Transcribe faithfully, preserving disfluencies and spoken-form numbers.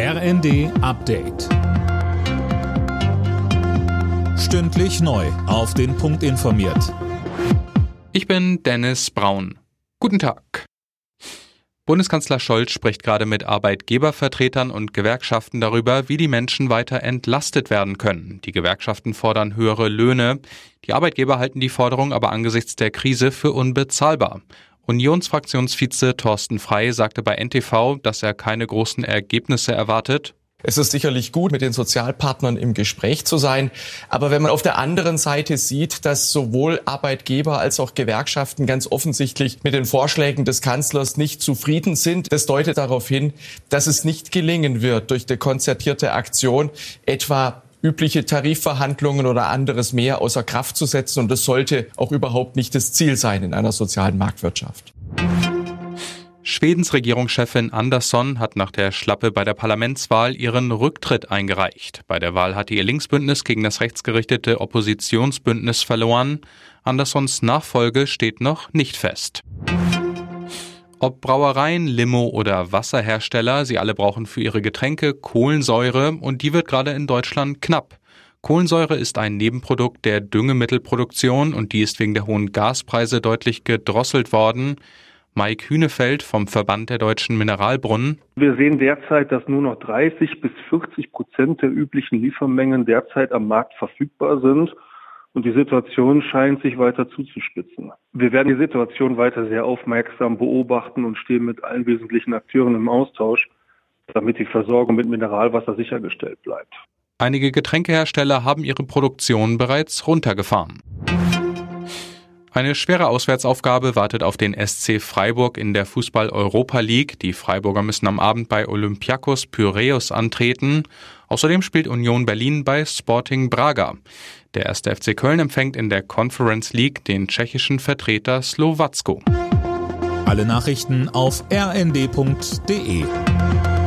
R N D Update. Stündlich neu auf den Punkt informiert. Ich bin Dennis Braun. Guten Tag. Bundeskanzler Scholz spricht gerade mit Arbeitgebervertretern und Gewerkschaften darüber, wie die Menschen weiter entlastet werden können. Die Gewerkschaften fordern höhere Löhne. Die Arbeitgeber halten die Forderung aber angesichts der Krise für unbezahlbar. Unionsfraktionsvize Thorsten Frei sagte bei N T V, dass er keine großen Ergebnisse erwartet. Es ist sicherlich gut, mit den Sozialpartnern im Gespräch zu sein. Aber wenn man auf der anderen Seite sieht, dass sowohl Arbeitgeber als auch Gewerkschaften ganz offensichtlich mit den Vorschlägen des Kanzlers nicht zufrieden sind, das deutet darauf hin, dass es nicht gelingen wird, durch eine konzertierte Aktion etwa übliche Tarifverhandlungen oder anderes mehr außer Kraft zu setzen. Und das sollte auch überhaupt nicht das Ziel sein in einer sozialen Marktwirtschaft. Schwedens Regierungschefin Andersson hat nach der Schlappe bei der Parlamentswahl ihren Rücktritt eingereicht. Bei der Wahl hatte ihr Linksbündnis gegen das rechtsgerichtete Oppositionsbündnis verloren. Anderssons Nachfolge steht noch nicht fest. Ob Brauereien, Limo oder Wasserhersteller, sie alle brauchen für ihre Getränke Kohlensäure und die wird gerade in Deutschland knapp. Kohlensäure ist ein Nebenprodukt der Düngemittelproduktion und die ist wegen der hohen Gaspreise deutlich gedrosselt worden. Mike Hünefeld vom Verband der Deutschen Mineralbrunnen. Wir sehen derzeit, dass nur noch dreißig bis vierzig Prozent der üblichen Liefermengen derzeit am Markt verfügbar sind. Und die Situation scheint sich weiter zuzuspitzen. Wir werden die Situation weiter sehr aufmerksam beobachten und stehen mit allen wesentlichen Akteuren im Austausch, damit die Versorgung mit Mineralwasser sichergestellt bleibt. Einige Getränkehersteller haben ihre Produktion bereits runtergefahren. Eine schwere Auswärtsaufgabe wartet auf den S C Freiburg in der Fußball-Europa League. Die Freiburger müssen am Abend bei Olympiakos Piraeus antreten. Außerdem spielt Union Berlin bei Sporting Braga. Der erste F C Köln empfängt in der Conference League den tschechischen Vertreter Slovacko. Alle Nachrichten auf r n d punkt d e.